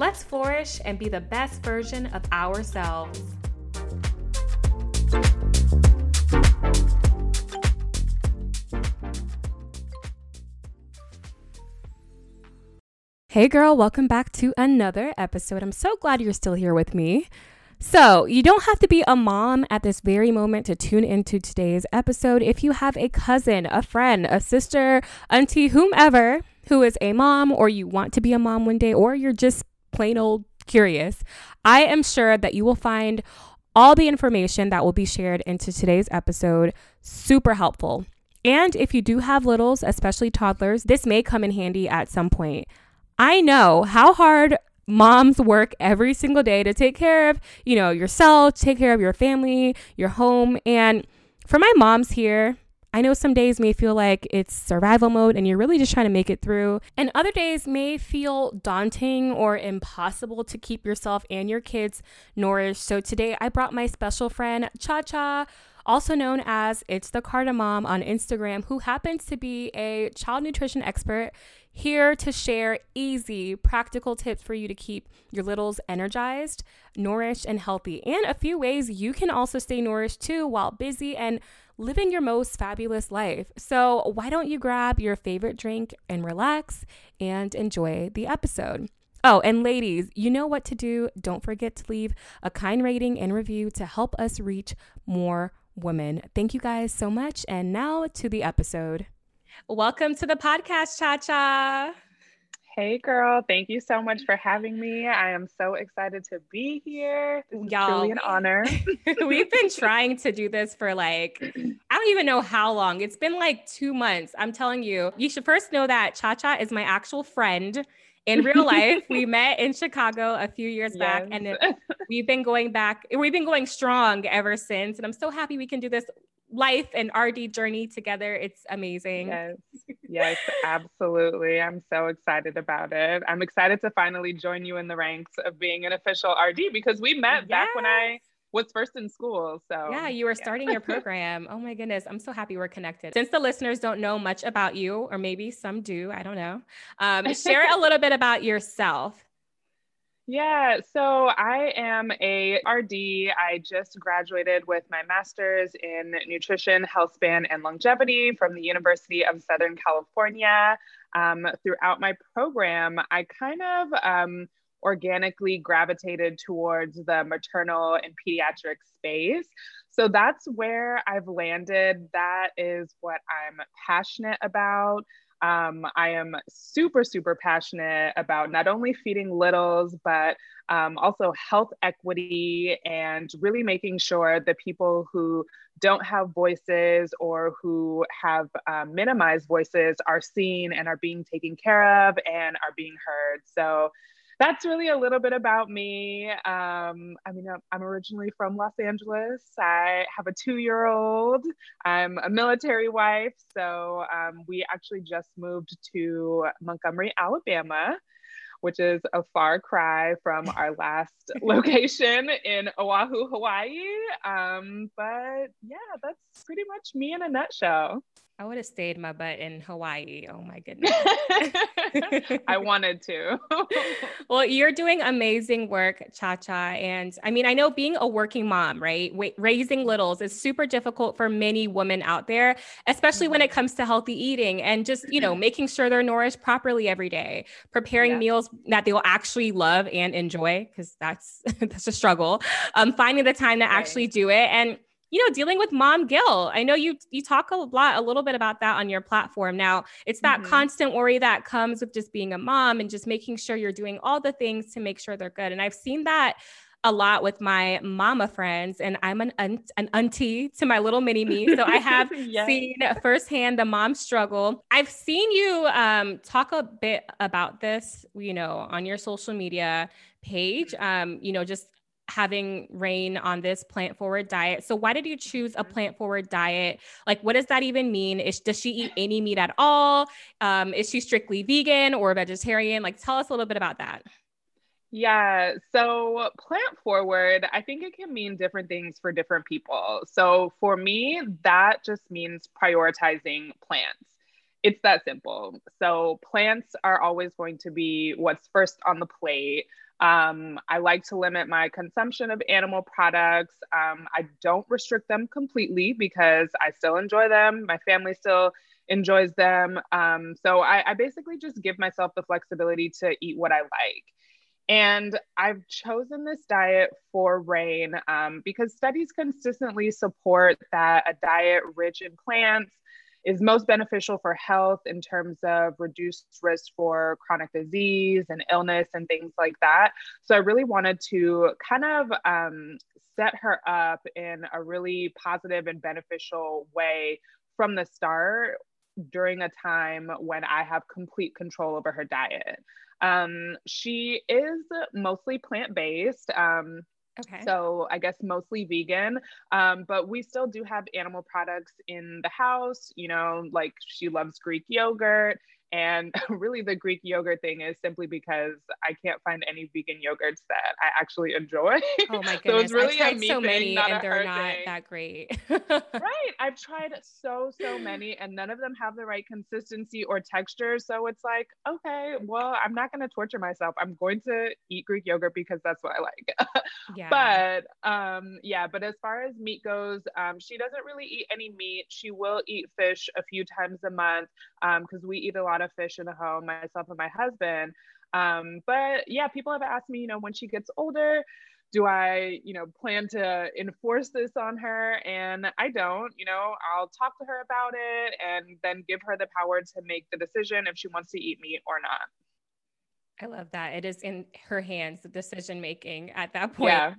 Let's flourish and be the best version of ourselves. Hey girl, welcome back to another episode. I'm so glad you're still here with me. So you don't have to be a mom at this very moment to tune into today's episode. If you have a cousin, a friend, a sister, auntie, whomever who is a mom, or you want to be a mom one day, or you're just plain old curious, I am sure that you will find all the information that will be shared into today's episode super helpful. And if you do have littles, especially toddlers, this may come in handy at some point. I know how hard moms work every single day to take care of, yourself, take care of your family, your home. And for my moms here, I know some days may feel like it's survival mode and you're really just trying to make it through. And other days may feel daunting or impossible to keep yourself and your kids nourished. So today I brought my special friend, Cha-Cha, also known as It's the Cardamom on Instagram, who happens to be a child nutrition expert, here to share easy, practical tips for you to keep your littles energized, nourished, and healthy, and a few ways you can also stay nourished too while busy and living your most fabulous life. So why don't you grab your favorite drink and relax and enjoy the episode? Oh, and ladies, you know what to do. Don't forget to leave a kind rating and review to help us reach more women. Thank you guys so much. And now to the episode. Welcome to the podcast, Cha-Cha. Hey girl, thank you so much for having me. I am so excited to be here. This is truly an honor. We've been trying to do this for I don't even know how long. It's been 2 months. I'm telling you, you should first know that Cha-Cha is my actual friend in real life. We met in Chicago a few years back, and we've been going strong ever since. And I'm so happy we can do this life and RD journey together. It's amazing. Yes, absolutely. I'm so excited about it. I'm excited to finally join you in the ranks of being an official RD, because we met back when I was first in school. So yeah, you were starting your program. Oh my goodness. I'm so happy we're connected. Since the listeners don't know much about you, or maybe some do, I don't know. Share a little bit about yourself. Yeah, so I am a RD. I just graduated with my master's in nutrition, health span, and longevity from the University of Southern California. Throughout my program, I kind of organically gravitated towards the maternal and pediatric space. So that's where I've landed. That is what I'm passionate about. I am super, super passionate about not only feeding littles, but also health equity, and really making sure that people who don't have voices, or who have minimized voices, are seen and are being taken care of and are being heard. So that's really a little bit about me. I'm originally from Los Angeles. I have a 2-year-old. I'm a military wife. So we actually just moved to Montgomery, Alabama, which is a far cry from our last location in Oahu, Hawaii. But yeah, that's pretty much me in a nutshell. I would have stayed my butt in Hawaii. Oh my goodness. I wanted to. Well, you're doing amazing work, Cha-Cha. And I know being a working mom, right? Raising littles is super difficult for many women out there, especially when it comes to healthy eating and just, making sure they're nourished properly every day, preparing meals that they will actually love and enjoy, because that's a struggle. Finding the time to actually do it. And dealing with mom guilt. I know you talk a little bit about that on your platform. Now, it's that constant worry that comes with just being a mom and just making sure you're doing all the things to make sure they're good. And I've seen that a lot with my mama friends, and I'm an auntie to my little mini me. So I have seen firsthand the mom struggle. I've seen you talk a bit about this, on your social media page, just having Rain on this plant-forward diet. So why did you choose a plant-forward diet? Like, what does that even mean? Does she eat any meat at all? Is she strictly vegan or vegetarian? Like, tell us a little bit about that. Yeah. So plant forward, I think it can mean different things for different people. So for me, that just means prioritizing plants. It's that simple. So plants are always going to be what's first on the plate. I like to limit my consumption of animal products. I don't restrict them completely because I still enjoy them. My family still enjoys them. So I basically just give myself the flexibility to eat what I like. And I've chosen this diet for Rain because studies consistently support that a diet rich in plants is most beneficial for health in terms of reduced risk for chronic disease and illness and things like that. So I really wanted to kind of set her up in a really positive and beneficial way from the start during a time when I have complete control over her diet. She is mostly plant-based. Okay. So I guess mostly vegan, but we still do have animal products in the house, you know, like she loves Greek yogurt. And really the Greek yogurt thing is simply because I can't find any vegan yogurts that I actually enjoy. Oh my goodness. So it's really I've tried so many and they're not that great. Right. I've tried so many and none of them have the right consistency or texture. So it's like, okay, well, I'm not going to torture myself. I'm going to eat Greek yogurt because that's what I like. Yeah. But as far as meat goes, she doesn't really eat any meat. She will eat fish a few times a month because we eat a lot of fish in the home, myself and my husband. But yeah, people have asked me, you know, when she gets older, do I, you know, plan to enforce this on her? And I don't, you know, I'll talk to her about it and then give her the power to make the decision if she wants to eat meat or not. I love that. It is in her hands, the decision-making at that point. Yeah.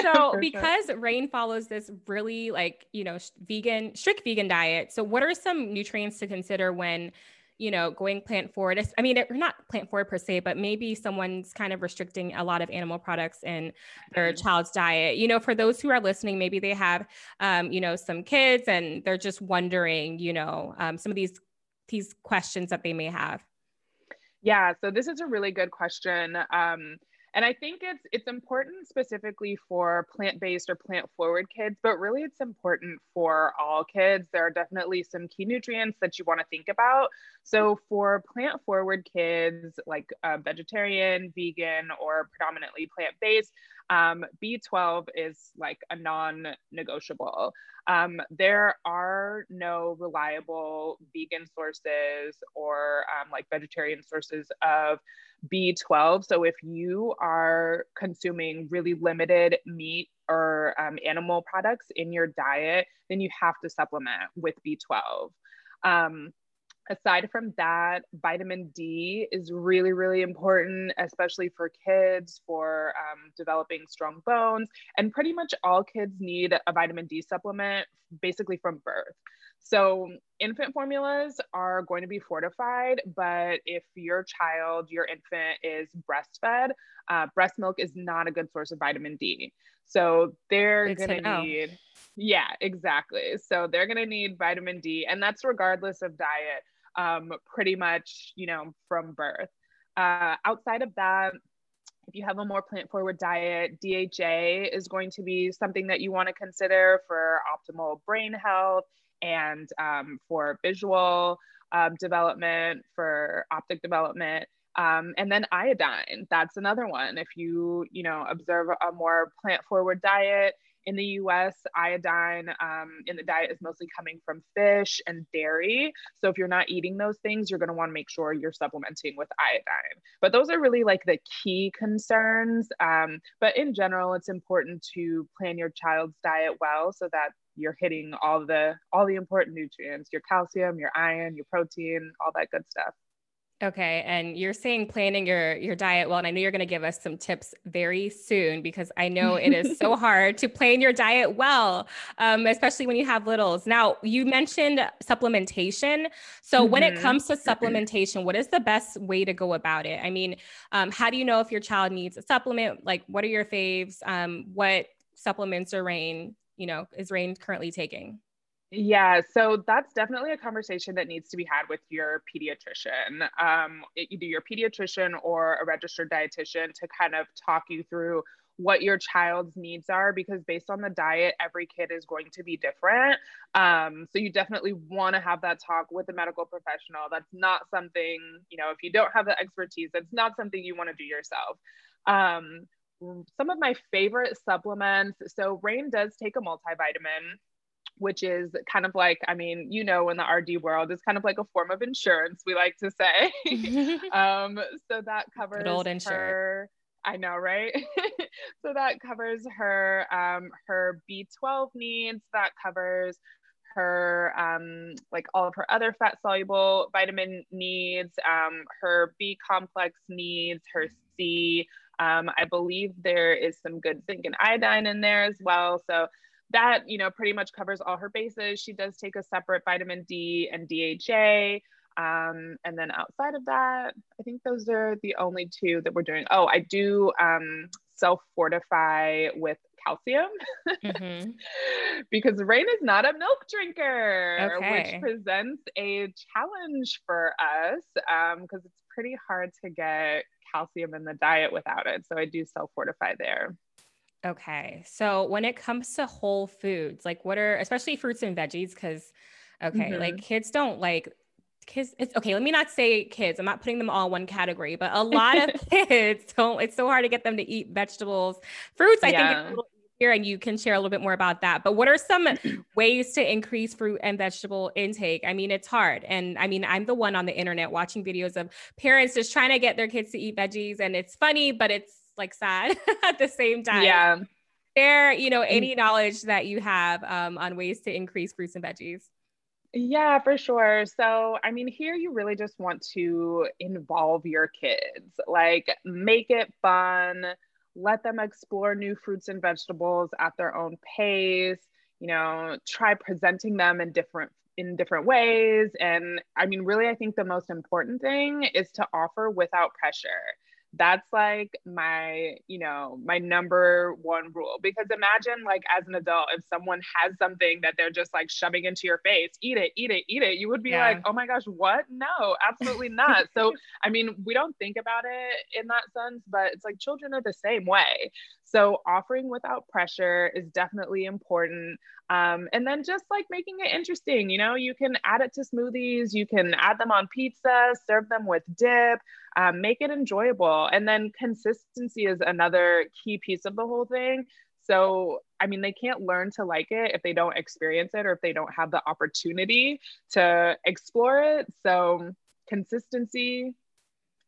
So because Rain follows this really like, you know, strict vegan diet. So what are some nutrients to consider when, you know, going plant forward? I mean, not plant forward per se, but maybe someone's kind of restricting a lot of animal products in their child's diet. You know, for those who are listening, maybe they have, you know, some kids and they're just wondering, you know, some of these questions that they may have. Yeah. So this is a really good question. And I think it's important specifically for plant-based or plant-forward kids, but really it's important for all kids. There are definitely some key nutrients that you want to think about. So for plant-forward kids, like vegetarian, vegan, or predominantly plant-based, B12 is like a non-negotiable. There are no reliable vegan sources or like vegetarian sources of B12. So if you are consuming really limited meat or animal products in your diet, then you have to supplement with B12. Aside from that, vitamin D is really, really important, especially for kids, for developing strong bones. And pretty much all kids need a vitamin D supplement basically from birth. So infant formulas are going to be fortified, but if your child, your infant is breastfed, breast milk is not a good source of vitamin D. So they're going to need, yeah, exactly. So they're going to need vitamin D, and that's regardless of diet, pretty much, you know, from birth. Outside of that, if you have a more plant-forward diet, DHA is going to be something that you want to consider for optimal brain health, and for visual development, for optic development. And then iodine, that's another one. If you observe a more plant-forward diet in the US, iodine in the diet is mostly coming from fish and dairy. So if you're not eating those things, you're going to want to make sure you're supplementing with iodine. But those are really like the key concerns. But in general, it's important to plan your child's diet well so that you're hitting all the important nutrients, your calcium, your iron, your protein, all that good stuff. Okay. And you're saying planning your diet well, and I know you're going to give us some tips very soon because I know it is so hard to plan your diet well, especially when you have littles. Now, you mentioned supplementation. So when it comes to supplementation, what is the best way to go about it? I mean, how do you know if your child needs a supplement? Like, what are your faves? What supplements are Rain, is Rain currently taking? Yeah, so that's definitely a conversation that needs to be had with your pediatrician, either your pediatrician or a registered dietitian, to kind of talk you through what your child's needs are, because based on the diet, every kid is going to be different. So you definitely want to have that talk with a medical professional. That's not something, if you don't have the expertise, that's not something you want to do yourself. Some of my favorite supplements. So Rain does take a multivitamin, which is kind of like, in the RD world, it's kind of like a form of insurance, we like to say. So that covers her. I know, right? So that covers her B12 needs. That covers her, all of her other fat soluble vitamin needs, her B complex needs, her C. I believe there is some good zinc and iodine in there as well. So that, pretty much covers all her bases. She does take a separate vitamin D and DHA. And then outside of that, I think those are the only two that we're doing. Oh, I do self-fortify with calcium because Rain is not a milk drinker, which presents a challenge for us because it's pretty hard to get calcium in the diet without it. So I do self-fortify there. Okay. So when it comes to whole foods, like what are, especially fruits and veggies, because, like kids don't like kids. Let me not say kids. I'm not putting them all in one category, but a lot of kids don't, it's so hard to get them to eat vegetables, fruits. I think it's a little easier, and you can share a little bit more about that, but what are some ways to increase fruit and vegetable intake? I mean, it's hard. And I'm the one on the internet watching videos of parents just trying to get their kids to eat veggies. And it's funny, but it's like sad at the same time. Yeah. Share, any knowledge that you have on ways to increase fruits and veggies. Yeah, for sure. So, here you really just want to involve your kids, like make it fun, let them explore new fruits and vegetables at their own pace, try presenting them in different ways. And really, I think the most important thing is to offer without pressure. That's like my, my number one rule, because imagine like as an adult, if someone has something that they're just like shoving into your face, eat it, you would be like, oh my gosh, what? No, absolutely not. So, we don't think about it in that sense, but it's like children are the same way. So offering without pressure is definitely important. And then just like making it interesting, you can add it to smoothies, you can add them on pizza, serve them with dip, make it enjoyable. And then consistency is another key piece of the whole thing. So, they can't learn to like it if they don't experience it or if they don't have the opportunity to explore it. So consistency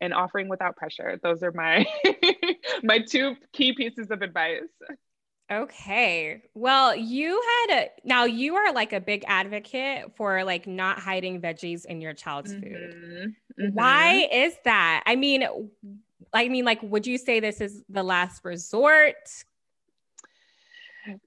and offering without pressure. Those are my, my two key pieces of advice. Okay. Well, now you are like a big advocate for like not hiding veggies in your child's food. Why is that? Like, would you say this is the last resort?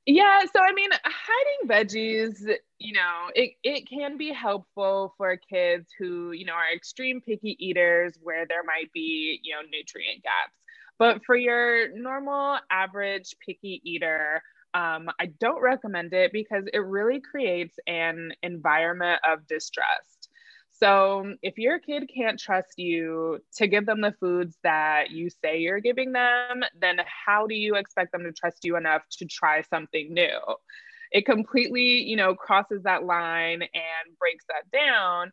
Yeah. So, hiding veggies, it can be helpful for kids who, are extreme picky eaters where there might be, nutrient gaps. But for your normal average picky eater, I don't recommend it because it really creates an environment of distrust. So if your kid can't trust you to give them the foods that you say you're giving them, then how do you expect them to trust you enough to try something new? It completely, crosses that line and breaks that down.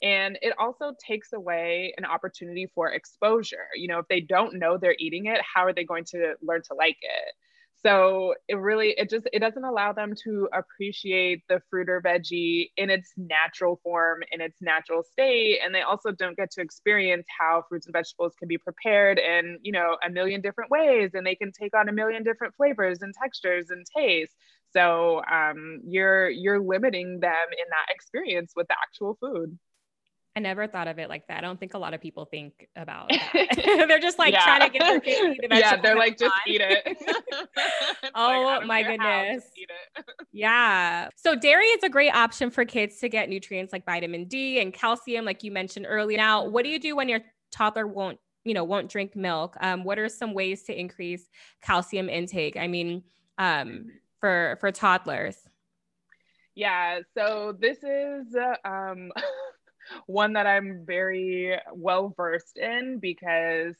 And it also takes away an opportunity for exposure. If they don't know they're eating it, how are they going to learn to like it? So it doesn't allow them to appreciate the fruit or veggie in its natural form, in its natural state. And they also don't get to experience how fruits and vegetables can be prepared in, a million different ways, and they can take on a million different flavors and textures and tastes. So you're limiting them in that experience with the actual food. I never thought of it like that. I don't think a lot of people think about that. They're just like trying to get their kids to eat the vegetables. Yeah, they're like, just eat it. Oh my goodness. Eat it. Yeah. So dairy is a great option for kids to get nutrients like vitamin D and calcium, like you mentioned earlier. Now, what do you do when your toddler won't drink milk? What are some ways to increase calcium intake? I mean, for toddlers. Yeah. So this is, one that I'm very well versed in because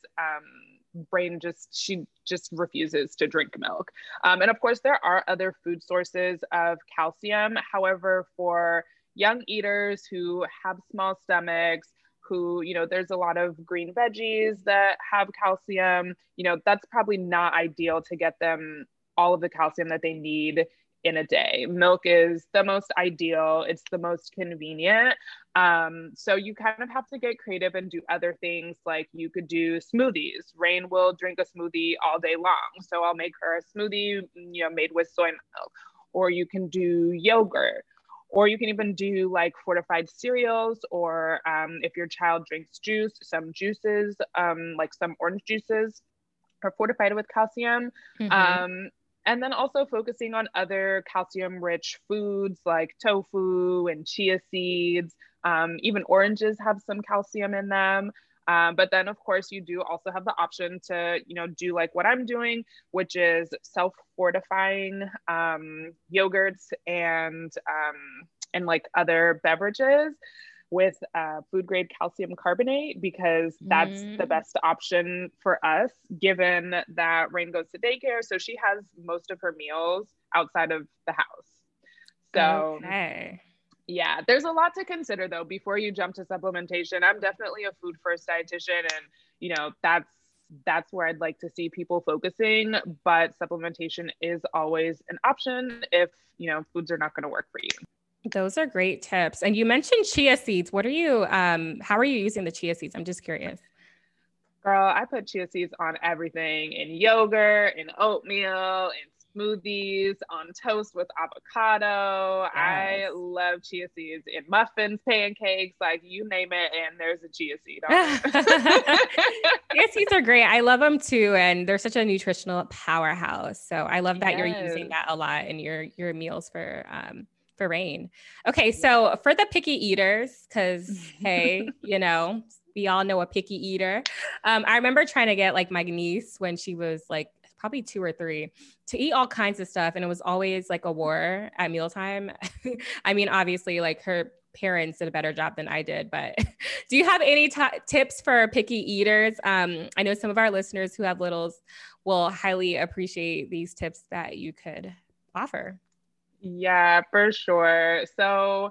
Rain she just refuses to drink milk. And of course there are other food sources of calcium. However, for young eaters who have small stomachs, who, there's a lot of green veggies that have calcium, that's probably not ideal to get them all of the calcium that they need in a day. Milk is the most ideal. It's the most convenient. So you kind of have to get creative and do other things. Like you could do smoothies. Rain will drink a smoothie all day long. So I'll make her a smoothie, made with soy milk, or you can do yogurt, or you can even do like fortified cereals, or if your child drinks juice, some juices, like some orange juices are fortified with calcium. Mm-hmm. And then also focusing on other calcium-rich foods like tofu and chia seeds. Even oranges have some calcium in them. But then, of course, you do also have the option to, do like what I'm doing, which is self-fortifying yogurts and like other beverages with food-grade calcium carbonate, because that's the best option for us, given that Rain goes to daycare. So she has most of her meals outside of the house. So yeah, there's a lot to consider though, before you jump to supplementation. I'm definitely a food first dietitian, and that's where I'd like to see people focusing, but supplementation is always an option if, foods are not going to work for you. Those are great tips. And you mentioned chia seeds. What are you, how are you using the chia seeds? I'm just curious. Girl, I put chia seeds on everything, in yogurt, in oatmeal, in smoothies, on toast with avocado. Yes. I love chia seeds in muffins, pancakes, like you name it. And there's a chia seed on it. Chia seeds are great. I love them too. And they're such a nutritional powerhouse. So I love that you're using that a lot in your meals for Rain. Okay. So for the picky eaters, cause hey, we all know a picky eater. I remember trying to get like my niece when she was like probably 2 or 3 to eat all kinds of stuff. And it was always like a war at mealtime. I mean, obviously like her parents did a better job than I did, but do you have any tips for picky eaters? I know some of our listeners who have littles will highly appreciate these tips that you could offer. Yeah, for sure. So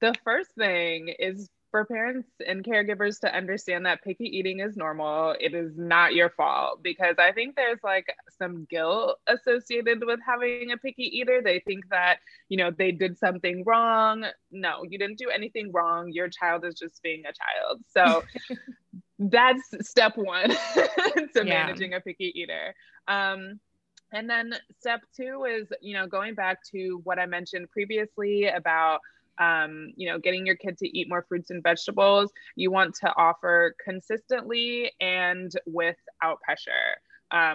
the first thing is for parents and caregivers to understand that picky eating is normal. It is not your fault, because I think there's like some guilt associated with having a picky eater. They think that, they did something wrong. No, you didn't do anything wrong. Your child is just being a child. So that's step one to managing a picky eater. And then step 2 is, going back to what I mentioned previously about, getting your kid to eat more fruits and vegetables. You want to offer consistently and without pressure.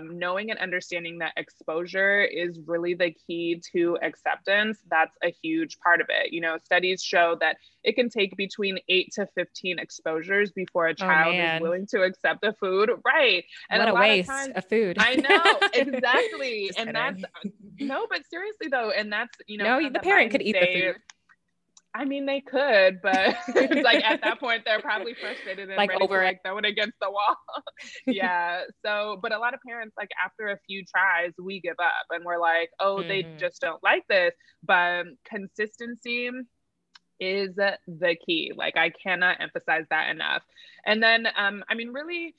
Knowing and understanding that exposure is really the key to acceptance. That's a huge part of it. Studies show that it can take between 8 to 15 exposures before a child is willing to accept the food. Right. And what a waste of food. I know. Exactly. And kidding. But seriously though. And that's, no, the parent could eat the food. I mean, they could, but it's like at that point, they're probably frustrated and like ready to like throw it against the wall. Yeah. So, but a lot of parents, like after a few tries, we give up and we're like, oh, they just don't like this. But consistency is the key. Like I cannot emphasize that enough. And then, really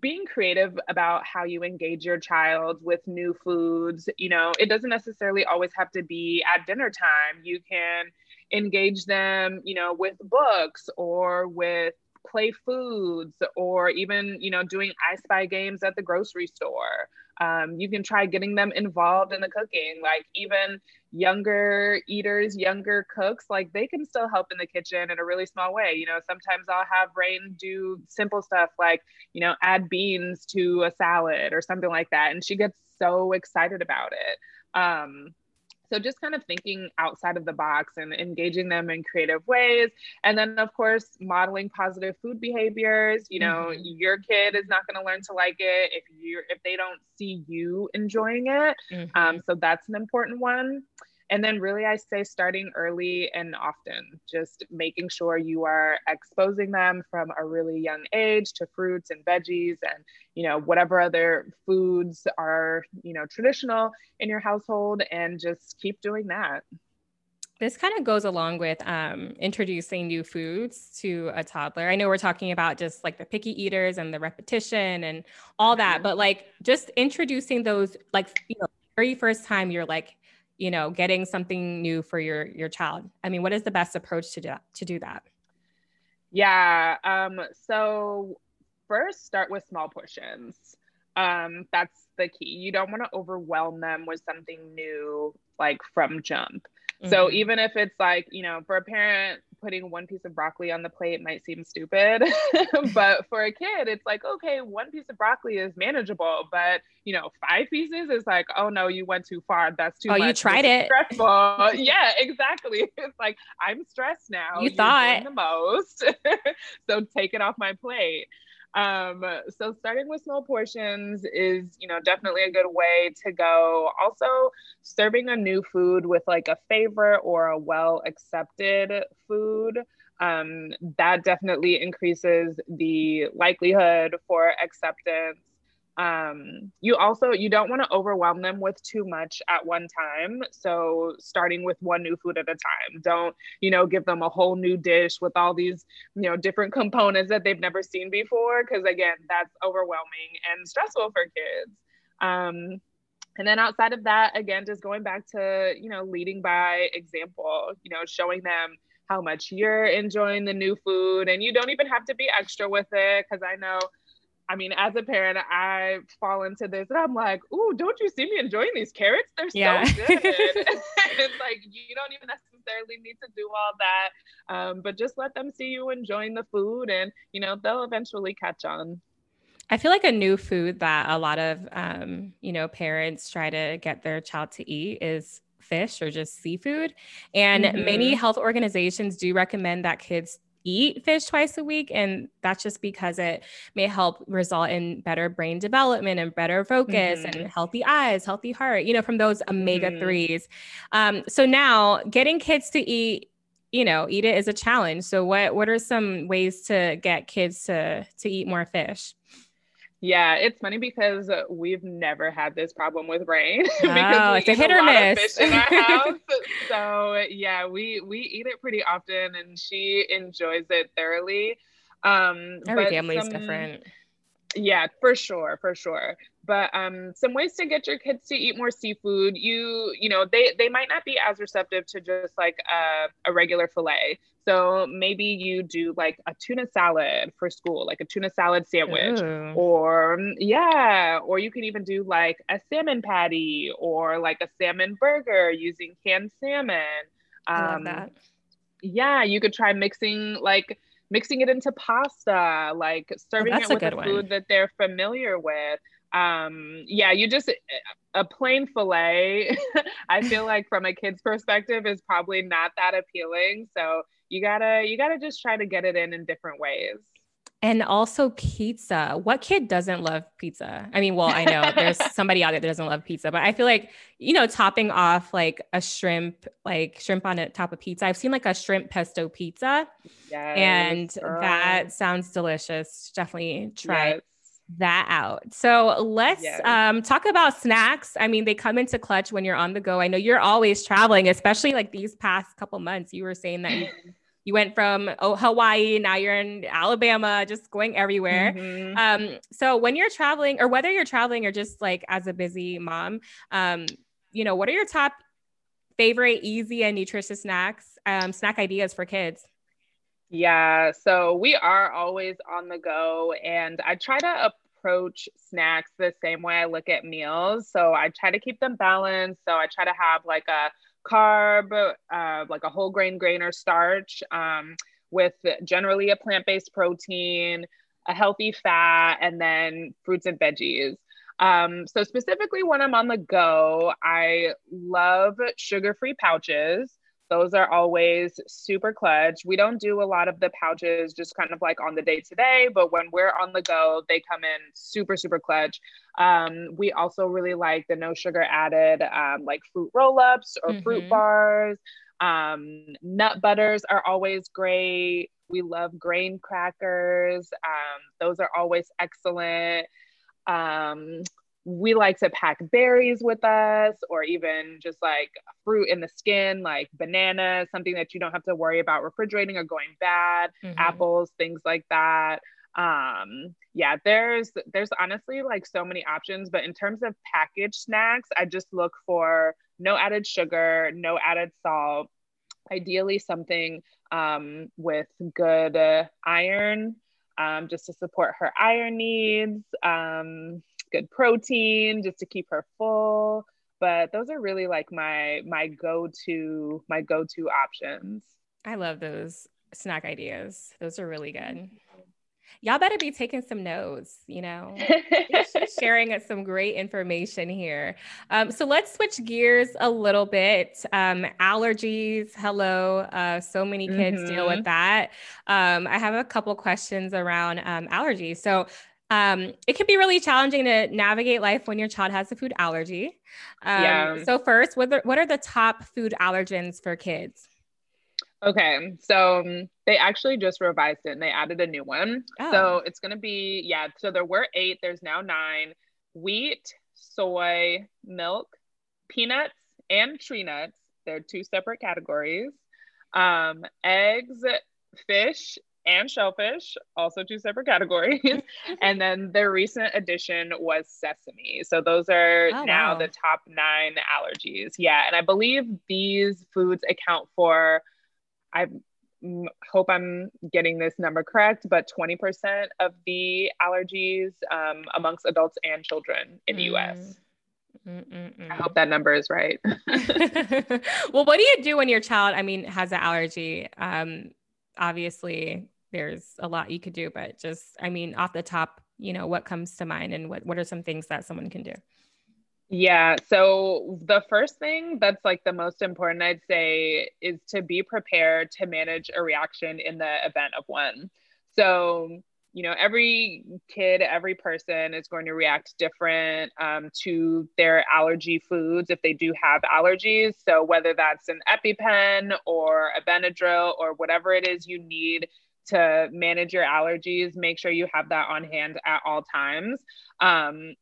being creative about how you engage your child with new foods. It doesn't necessarily always have to be at dinner time. You can engage them, with books or with play foods, or even, doing I Spy games at the grocery store. You can try getting them involved in the cooking. Like even younger eaters, younger cooks, like they can still help in the kitchen in a really small way. You know, sometimes I'll have Rain do simple stuff like, you know, add beans to a salad or something like that. And she gets so excited about it. So just kind of thinking outside of the box and engaging them in creative ways. And then of course, modeling positive food behaviors. You know, mm-hmm. your kid is not going to learn to like it if they don't see you enjoying it. Mm-hmm. So that's an important one. And then really, I say starting early and often, just making sure you are exposing them from a really young age to fruits and veggies and, you know, whatever other foods are, you know, traditional in your household, and just keep doing that. This kind of goes along with introducing new foods to a toddler. I know we're talking about just like the picky eaters and the repetition and all that, but like just introducing those, like, you know, very first time you're like, you know, getting something new for your child. I mean, what is the best approach to do that? Yeah. So first start with small portions. That's the key. You don't want to overwhelm them with something new, like from jump. Mm-hmm. So even if it's like, you know, for a parent, putting one piece of broccoli on the plate might seem stupid, but for a kid, it's like, okay, one piece of broccoli is manageable, but you know, 5 pieces is like, oh no, you went too far. That's too much. Oh, you tried it. Stressful. Yeah, exactly. It's like, I'm stressed now. You thought the most, so take it off my plate. So starting with small portions is, you know, definitely a good way to go. Also, serving a new food with like a favorite or a well accepted food, that definitely increases the likelihood for acceptance. You don't want to overwhelm them with too much at one time. So starting with one new food at a time, don't, you know, give them a whole new dish with all these, you know, different components that they've never seen before. Cause again, that's overwhelming and stressful for kids. And then outside of that, again, just going back to, you know, leading by example, you know, showing them how much you're enjoying the new food, and you don't even have to be extra with it. Cause I mean, as a parent, I fall into this and I'm like, ooh, don't you see me enjoying these carrots? They're so good. It's like, you don't even necessarily need to do all that. But just let them see you enjoying the food, and, you know, they'll eventually catch on. I feel like a new food that a lot of, you know, parents try to get their child to eat is fish or just seafood. And mm-hmm. many health organizations do recommend that kids eat fish twice a week. And that's just because it may help result in better brain development and better focus mm-hmm. and healthy eyes, healthy heart, you know, from those omega-3s. So now getting kids to eat, you know, eat it is a challenge. So what are some ways to get kids to eat more fish? Yeah, it's funny because we've never had this problem with Rain. Because it's a hit or miss in our house. So yeah, we eat it pretty often, and she enjoys it thoroughly. Every family is different. Yeah, for sure. But some ways to get your kids to eat more seafood, you know, they might not be as receptive to just like a regular fillet. So maybe you do like a tuna salad for school, like a tuna salad sandwich. Ooh. Or you can even do like a salmon patty or like a salmon burger using canned salmon. I love that. Yeah, you could try mixing it into pasta, like serving it with a food that they're familiar with. A plain fillet, I feel like from a kid's perspective is probably not that appealing. So you gotta just try to get it in different ways. And also pizza. What kid doesn't love pizza? I mean, well, I know there's somebody out there that doesn't love pizza, but I feel like, you know, topping off like a shrimp, on the top of pizza. I've seen like a shrimp pesto pizza. Yes, and that sounds delicious. Definitely try that out. So let's talk about snacks. I mean, they come into clutch when you're on the go. I know you're always traveling, especially like these past couple months. You were saying that you went from Hawaii, now you're in Alabama, just going everywhere. Mm-hmm. So when you're traveling, or whether you're traveling or just like as a busy mom, you know, what are your top favorite easy and nutritious snacks, snack ideas for kids? Yeah, so we are always on the go, and I try to approach snacks the same way I look at meals. So I try to keep them balanced. So I try to have like a carb, like a whole grain or starch, with generally a plant-based protein, a healthy fat, and then fruits and veggies. So specifically when I'm on the go, I love sugar-free pouches. Those are always super clutch. We don't do a lot of the pouches just kind of like on the day to day, but when we're on the go, they come in super, super clutch. We also really like the no sugar added, like fruit roll-ups or fruit bars. Nut butters are always great. We love grain crackers. Those are always excellent. We like to pack berries with us, or even just like fruit in the skin, like bananas, something that you don't have to worry about refrigerating or going bad, apples, things like that. Yeah, there's honestly like so many options, but in terms of packaged snacks, I just look for no added sugar, no added salt, ideally something, with good, iron, just to support her iron needs, good protein just to keep her full. But those are really like my go-to options. I love those snack ideas. Those are really good. Y'all better be taking some notes, you know, sharing some great information here. So let's switch gears a little bit. Allergies. Hello. So many kids deal with that. I have a couple questions around, allergies. So, it can be really challenging to navigate life when your child has a food allergy. So first, what are the top food allergens for kids? Okay. So they actually just revised it and they added a new one. So it's going to be, so there were 8, there's now 9: wheat, soy, milk, peanuts, and tree nuts. They're 2 separate categories. Eggs, fish, and shellfish, also 2 separate categories. And then their recent addition was sesame. So those are now the top 9 allergies. Yeah. And I believe these foods account for, I hope I'm getting this number correct, but 20% of the allergies amongst adults and children in the US. I hope that number is right. Well, what do you do when your child, has an allergy? Obviously, there's a lot you could do, but just, off the top, what comes to mind, and what are some things that someone can do? Yeah. So the first thing that's like the most important, I'd say, is to be prepared to manage a reaction in the event of one. So, every kid, every person is going to react different to their allergy foods if they do have allergies. So whether that's an EpiPen or a Benadryl or whatever it is you need to manage your allergies, make sure you have that on hand at all times,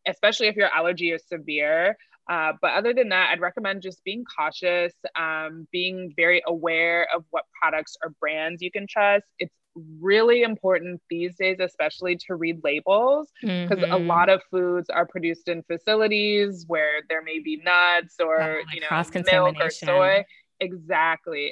especially if your allergy is severe. But other than that, I'd recommend just being cautious, being very aware of what products or brands you can trust. It's really important these days, especially, to read labels, because a lot of foods are produced in facilities where there may be nuts or, milk or soy. Exactly.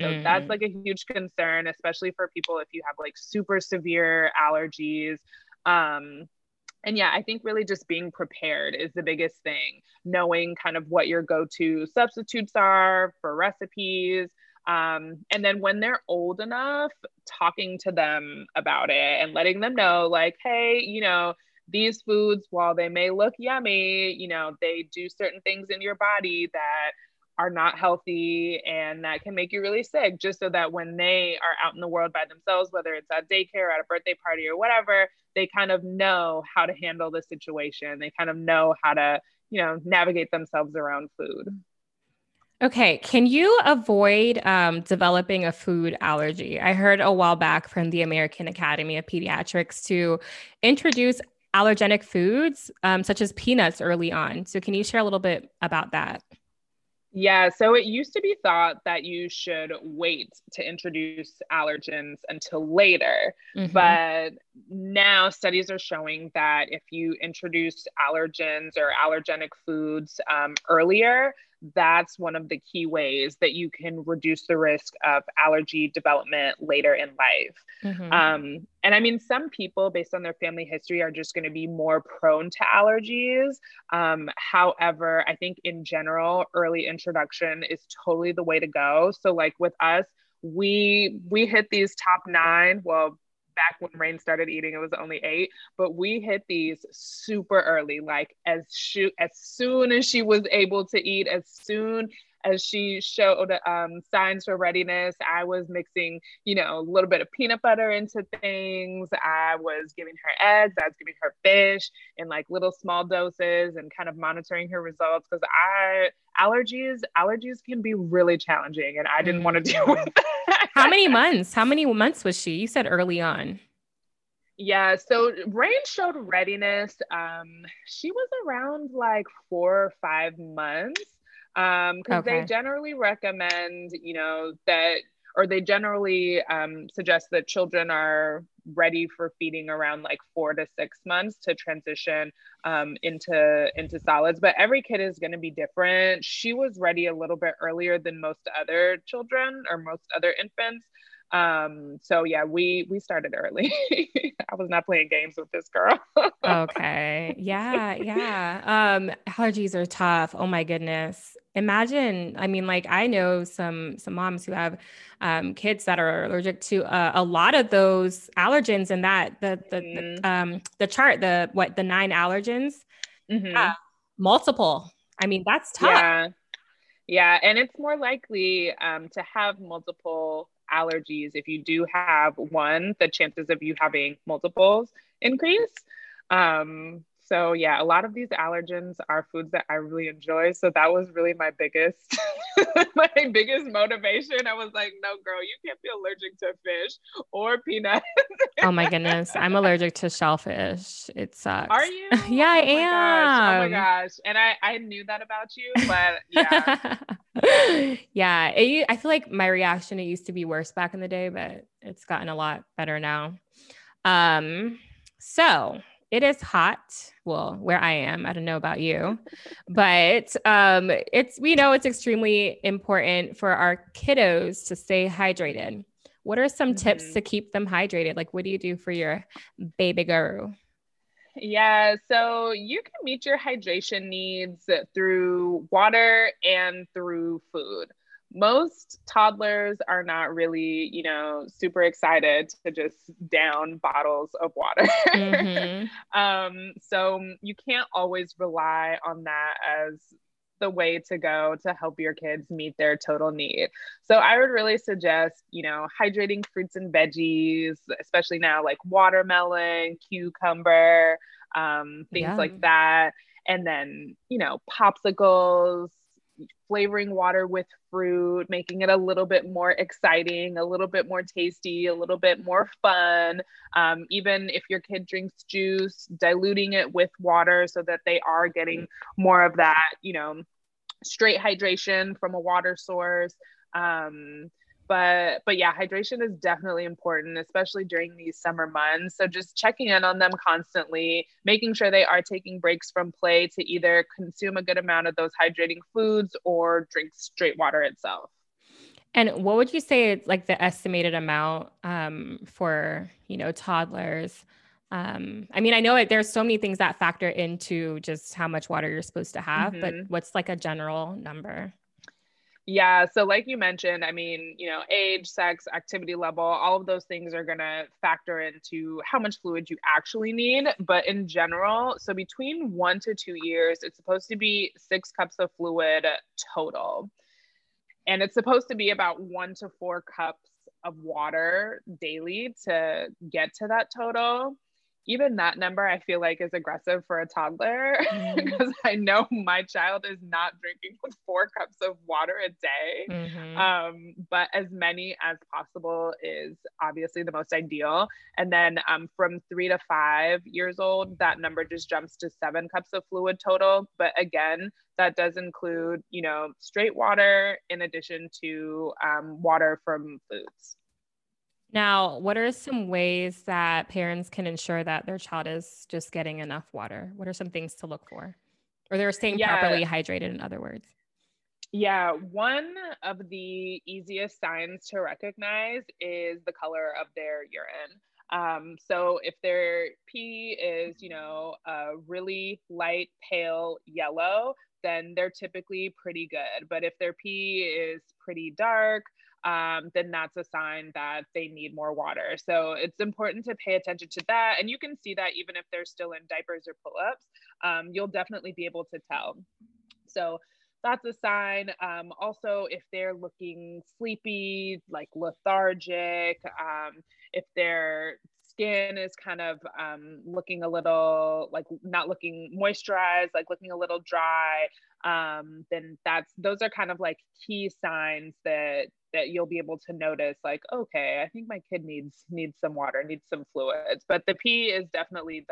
So that's like a huge concern, especially for people if you have like super severe allergies. And yeah, I think really just being prepared is the biggest thing, knowing kind of what your go-to substitutes are for recipes. And then when they're old enough, talking to them about it and letting them know, like, hey, these foods, while they may look yummy, they do certain things in your body that are not healthy and that can make you really sick, just so that when they are out in the world by themselves, whether it's at daycare or at a birthday party or whatever, they kind of know how to handle the situation. They kind of know how to, navigate themselves around food. Okay. Can you avoid developing a food allergy? I heard a while back from the American Academy of Pediatrics to introduce allergenic foods such as peanuts early on. So can you share a little bit about that? Yeah. So it used to be thought that you should wait to introduce allergens until later, but now studies are showing that if you introduce allergens or allergenic foods earlier, that's one of the key ways that you can reduce the risk of allergy development later in life. Mm-hmm. And I mean, some people based on their family history are just going to be more prone to allergies. However, I think in general, early introduction is totally the way to go. So like with us, we hit these top 9. Well, back when Rain started eating, it was only 8, but we hit these super early, like as soon as she was able to eat, as soon as she showed signs for readiness, I was mixing, a little bit of peanut butter into things. I was giving her eggs, I was giving her fish in like little small doses and kind of monitoring her results, because allergies can be really challenging and I didn't want to deal with that. How many months was she? You said early on. Yeah. So Rain showed readiness. She was around like 4 or 5 months. Because they generally recommend, suggest that children are ready for feeding around like 4 to 6 months to transition into solids. But every kid is going to be different. She was ready a little bit earlier than most other children or most other infants. So yeah, we started early. I was not playing games with this girl. Okay. Yeah. Yeah. Allergies are tough. Oh my goodness. Imagine. I mean, like I know some moms who have, kids that are allergic to a lot of those allergens, and that the chart, the 9 allergens, mm-hmm. Multiple. I mean, that's tough. Yeah. And it's more likely, to have multiple allergies. If you do have one, the chances of you having multiples increase. So yeah, a lot of these allergens are foods that I really enjoy. So that was really my biggest, motivation. I was like, no girl, you can't be allergic to fish or peanuts. Oh my goodness. I'm allergic to shellfish. It sucks. Are you? Yeah, I am. Oh my gosh. And I knew that about you, but yeah. Yeah. I feel like my reaction, it used to be worse back in the day, but it's gotten a lot better now. So it is hot. Well, where I am, I don't know about you, but it's extremely important for our kiddos to stay hydrated. What are some mm-hmm. tips to keep them hydrated? Like, what do you do for your baby girl? Yeah, so you can meet your hydration needs through water and through food. Most toddlers are not really, super excited to just down bottles of water. Mm-hmm. So you can't always rely on that as the way to go to help your kids meet their total need. So I would really suggest, hydrating fruits and veggies, especially now, like watermelon, cucumber, things like that. And then, popsicles, flavoring water with fruit, making it a little bit more exciting, a little bit more tasty, a little bit more fun. Even if your kid drinks juice, diluting it with water so that they are getting more of that, straight hydration from a water source. But yeah, hydration is definitely important, especially during these summer months. So just checking in on them constantly, making sure they are taking breaks from play to either consume a good amount of those hydrating foods or drink straight water itself. And what would you say is like the estimated amount for, toddlers? I mean, I know there's so many things that factor into just how much water you're supposed to have, mm-hmm. but what's like a general number? Yeah. So like you mentioned, I mean, age, sex, activity level, all of those things are going to factor into how much fluid you actually need. But in general, so between 1 to 2 years, it's supposed to be 6 cups of fluid total. And it's supposed to be about 1 to 4 cups of water daily to get to that total. Even that number I feel like is aggressive for a toddler because I know my child is not drinking 4 cups of water a day. Mm-hmm. But as many as possible is obviously the most ideal. And then from 3 to 5 years old, that number just jumps to 7 cups of fluid total. But again, that does include, straight water in addition to water from foods. Now, what are some ways that parents can ensure that their child is just getting enough water? What are some things to look for? Or they're staying properly hydrated, in other words? Yeah, one of the easiest signs to recognize is the color of their urine. So if their pee is, a really light, pale yellow, then they're typically pretty good. But if their pee is pretty dark, then that's a sign that they need more water. So it's important to pay attention to that. And you can see that even if they're still in diapers or pull-ups, you'll definitely be able to tell. So that's a sign. Also, if they're looking sleepy, like lethargic, if their skin is kind of looking a little, like not looking moisturized, like looking a little dry, then those are kind of like key signs that you'll be able to notice, like, okay, I think my kid needs some water, needs some fluids. But the pee is definitely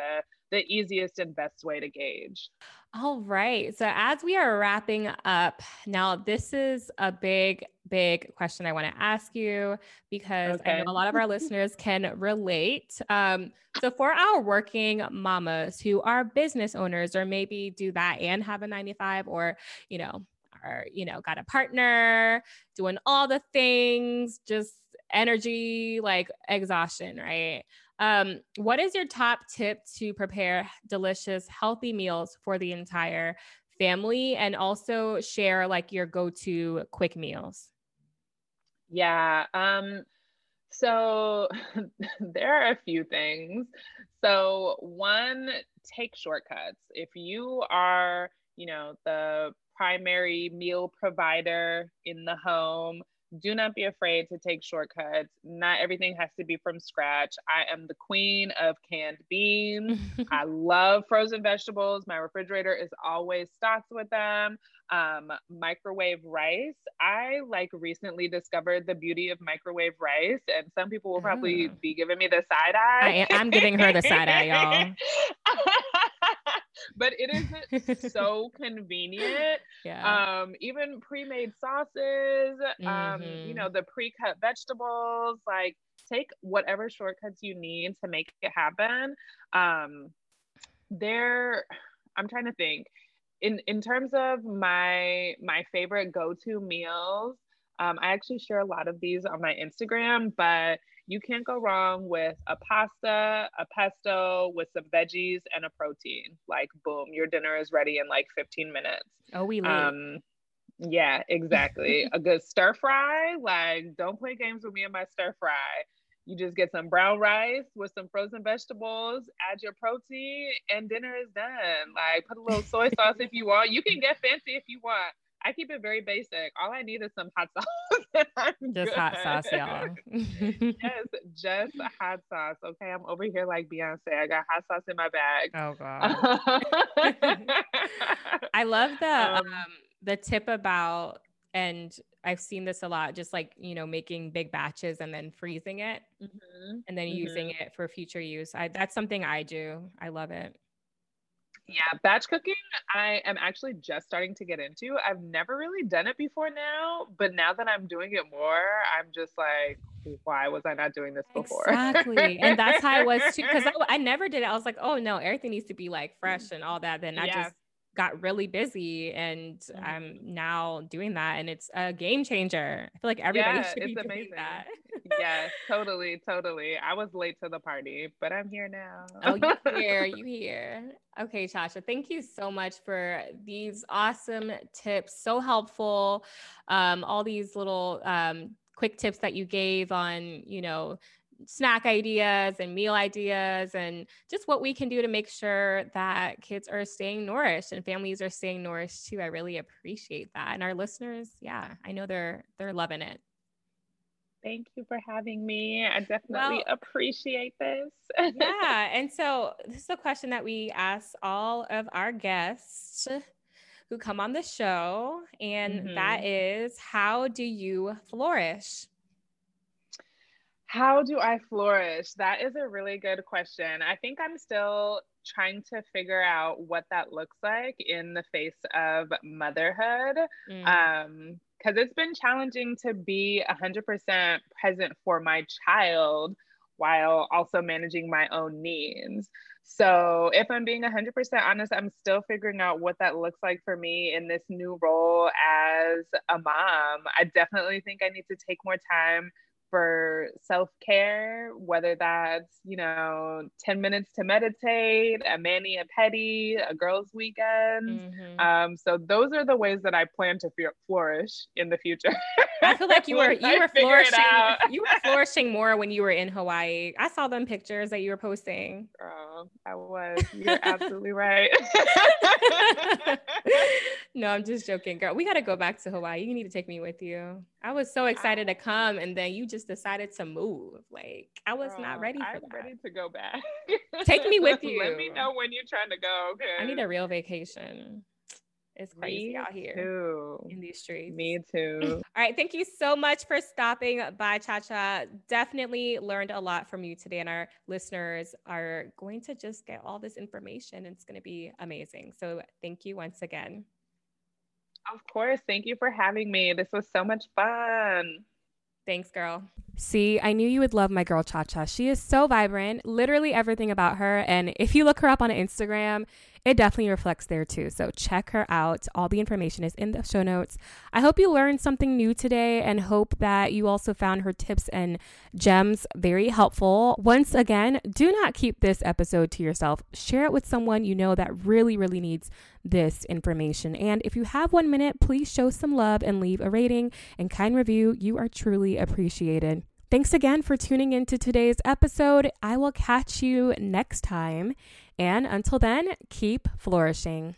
the easiest and best way to gauge. All right. So as we are wrapping up, now this is a big, big question I want to ask you, because I know a lot of our listeners can relate. So for our working mamas who are business owners, or maybe do that and have a 9-to-5, or, got a partner, doing all the things, just energy, like exhaustion, right? What is your top tip to prepare delicious, healthy meals for the entire family, and also share like your go-to quick meals? Yeah. So there are a few things. So one, take shortcuts. If you are, the primary meal provider in the home, do not be afraid to take shortcuts. Not everything has to be from scratch. I am the queen of canned beans. I love frozen vegetables. My refrigerator is always stocked with them. Microwave rice. I recently discovered the beauty of microwave rice, and some people will probably be giving me the side eye. I'm giving her the side eye, y'all. But it is so convenient. Yeah. Even pre-made sauces, the pre-cut vegetables, like take whatever shortcuts you need to make it happen. I'm trying to think in terms of my favorite go-to meals. I actually share a lot of these on my Instagram, but you can't go wrong with a pasta, a pesto with some veggies and a protein. Like, boom, your dinner is ready in 15 minutes. Oh, we love. Yeah, exactly. A good stir fry. Don't play games with me and my stir fry. You just get some brown rice with some frozen vegetables, add your protein, and dinner is done. Put a little soy sauce if you want. You can get fancy if you want. I keep it very basic. All I need is some hot sauce. Hot sauce, y'all. Yes, just hot sauce. Okay, I'm over here like Beyonce. I got hot sauce in my bag. Oh God. I love the tip about, and I've seen this a lot, just making big batches and then freezing it, and then using it for future use. That's something I do. I love it. Yeah, batch cooking, I am actually just starting to get into. I've never really done it before now, but now that I'm doing it more, I'm just like, why was I not doing this before? Exactly. And that's how I was too, because I never did it. I was like, oh no, everything needs to be fresh and all that. Then I just got really busy, and I'm now doing that, and it's a game changer. I feel like everybody should be doing that. Yes, totally, totally. I was late to the party, but I'm here now. Oh, you're here. Okay, Tasha, thank you so much for these awesome tips. So helpful. All these little quick tips that you gave on, snack ideas and meal ideas, and just what we can do to make sure that kids are staying nourished and families are staying nourished too. I really appreciate that. And our listeners, I know they're loving it. Thank you for having me. I definitely appreciate this. Yeah. And so this is a question that we ask all of our guests who come on the show. And that is, how do you flourish? How do I flourish? That is a really good question. I think I'm still trying to figure out what that looks like in the face of motherhood. Because it's been challenging to be 100% present for my child while also managing my own needs. So if I'm being 100% honest, I'm still figuring out what that looks like for me in this new role as a mom. I definitely think I need to take more time for self-care, whether that's, 10 minutes to meditate, a mani, a pedi, a girls' weekend. Mm-hmm. So those are the ways that I plan to flourish in the future. I feel like you were flourishing more when you were in Hawaii. I saw them pictures that you were posting. Girl, I was. You're absolutely right. No, I'm just joking, girl. We got to go back to Hawaii. You need to take me with you. I was so excited to come, and then you just decided to move. Like, I was not ready for that. I'm ready to go back. Take me with you. Let me know when you're trying to go. I need a real vacation. It's crazy out here in these streets. Me too. All right. Thank you so much for stopping by, Cha-Cha. Definitely learned a lot from you today, and our listeners are going to just get all this information. It's going to be amazing. So thank you once again. Of course. Thank you for having me. This was so much fun. Thanks, girl. See, I knew you would love my girl, Cha-Cha. She is so vibrant, literally everything about her. And if you look her up on Instagram, it definitely reflects there too. So check her out. All the information is in the show notes. I hope you learned something new today and hope that you also found her tips and gems very helpful. Once again, do not keep this episode to yourself. Share it with someone you know that really, really needs this information. And if you have 1 minute, please show some love and leave a rating and kind review. You are truly appreciated. Thanks again for tuning into today's episode. I will catch you next time. And until then, keep flourishing.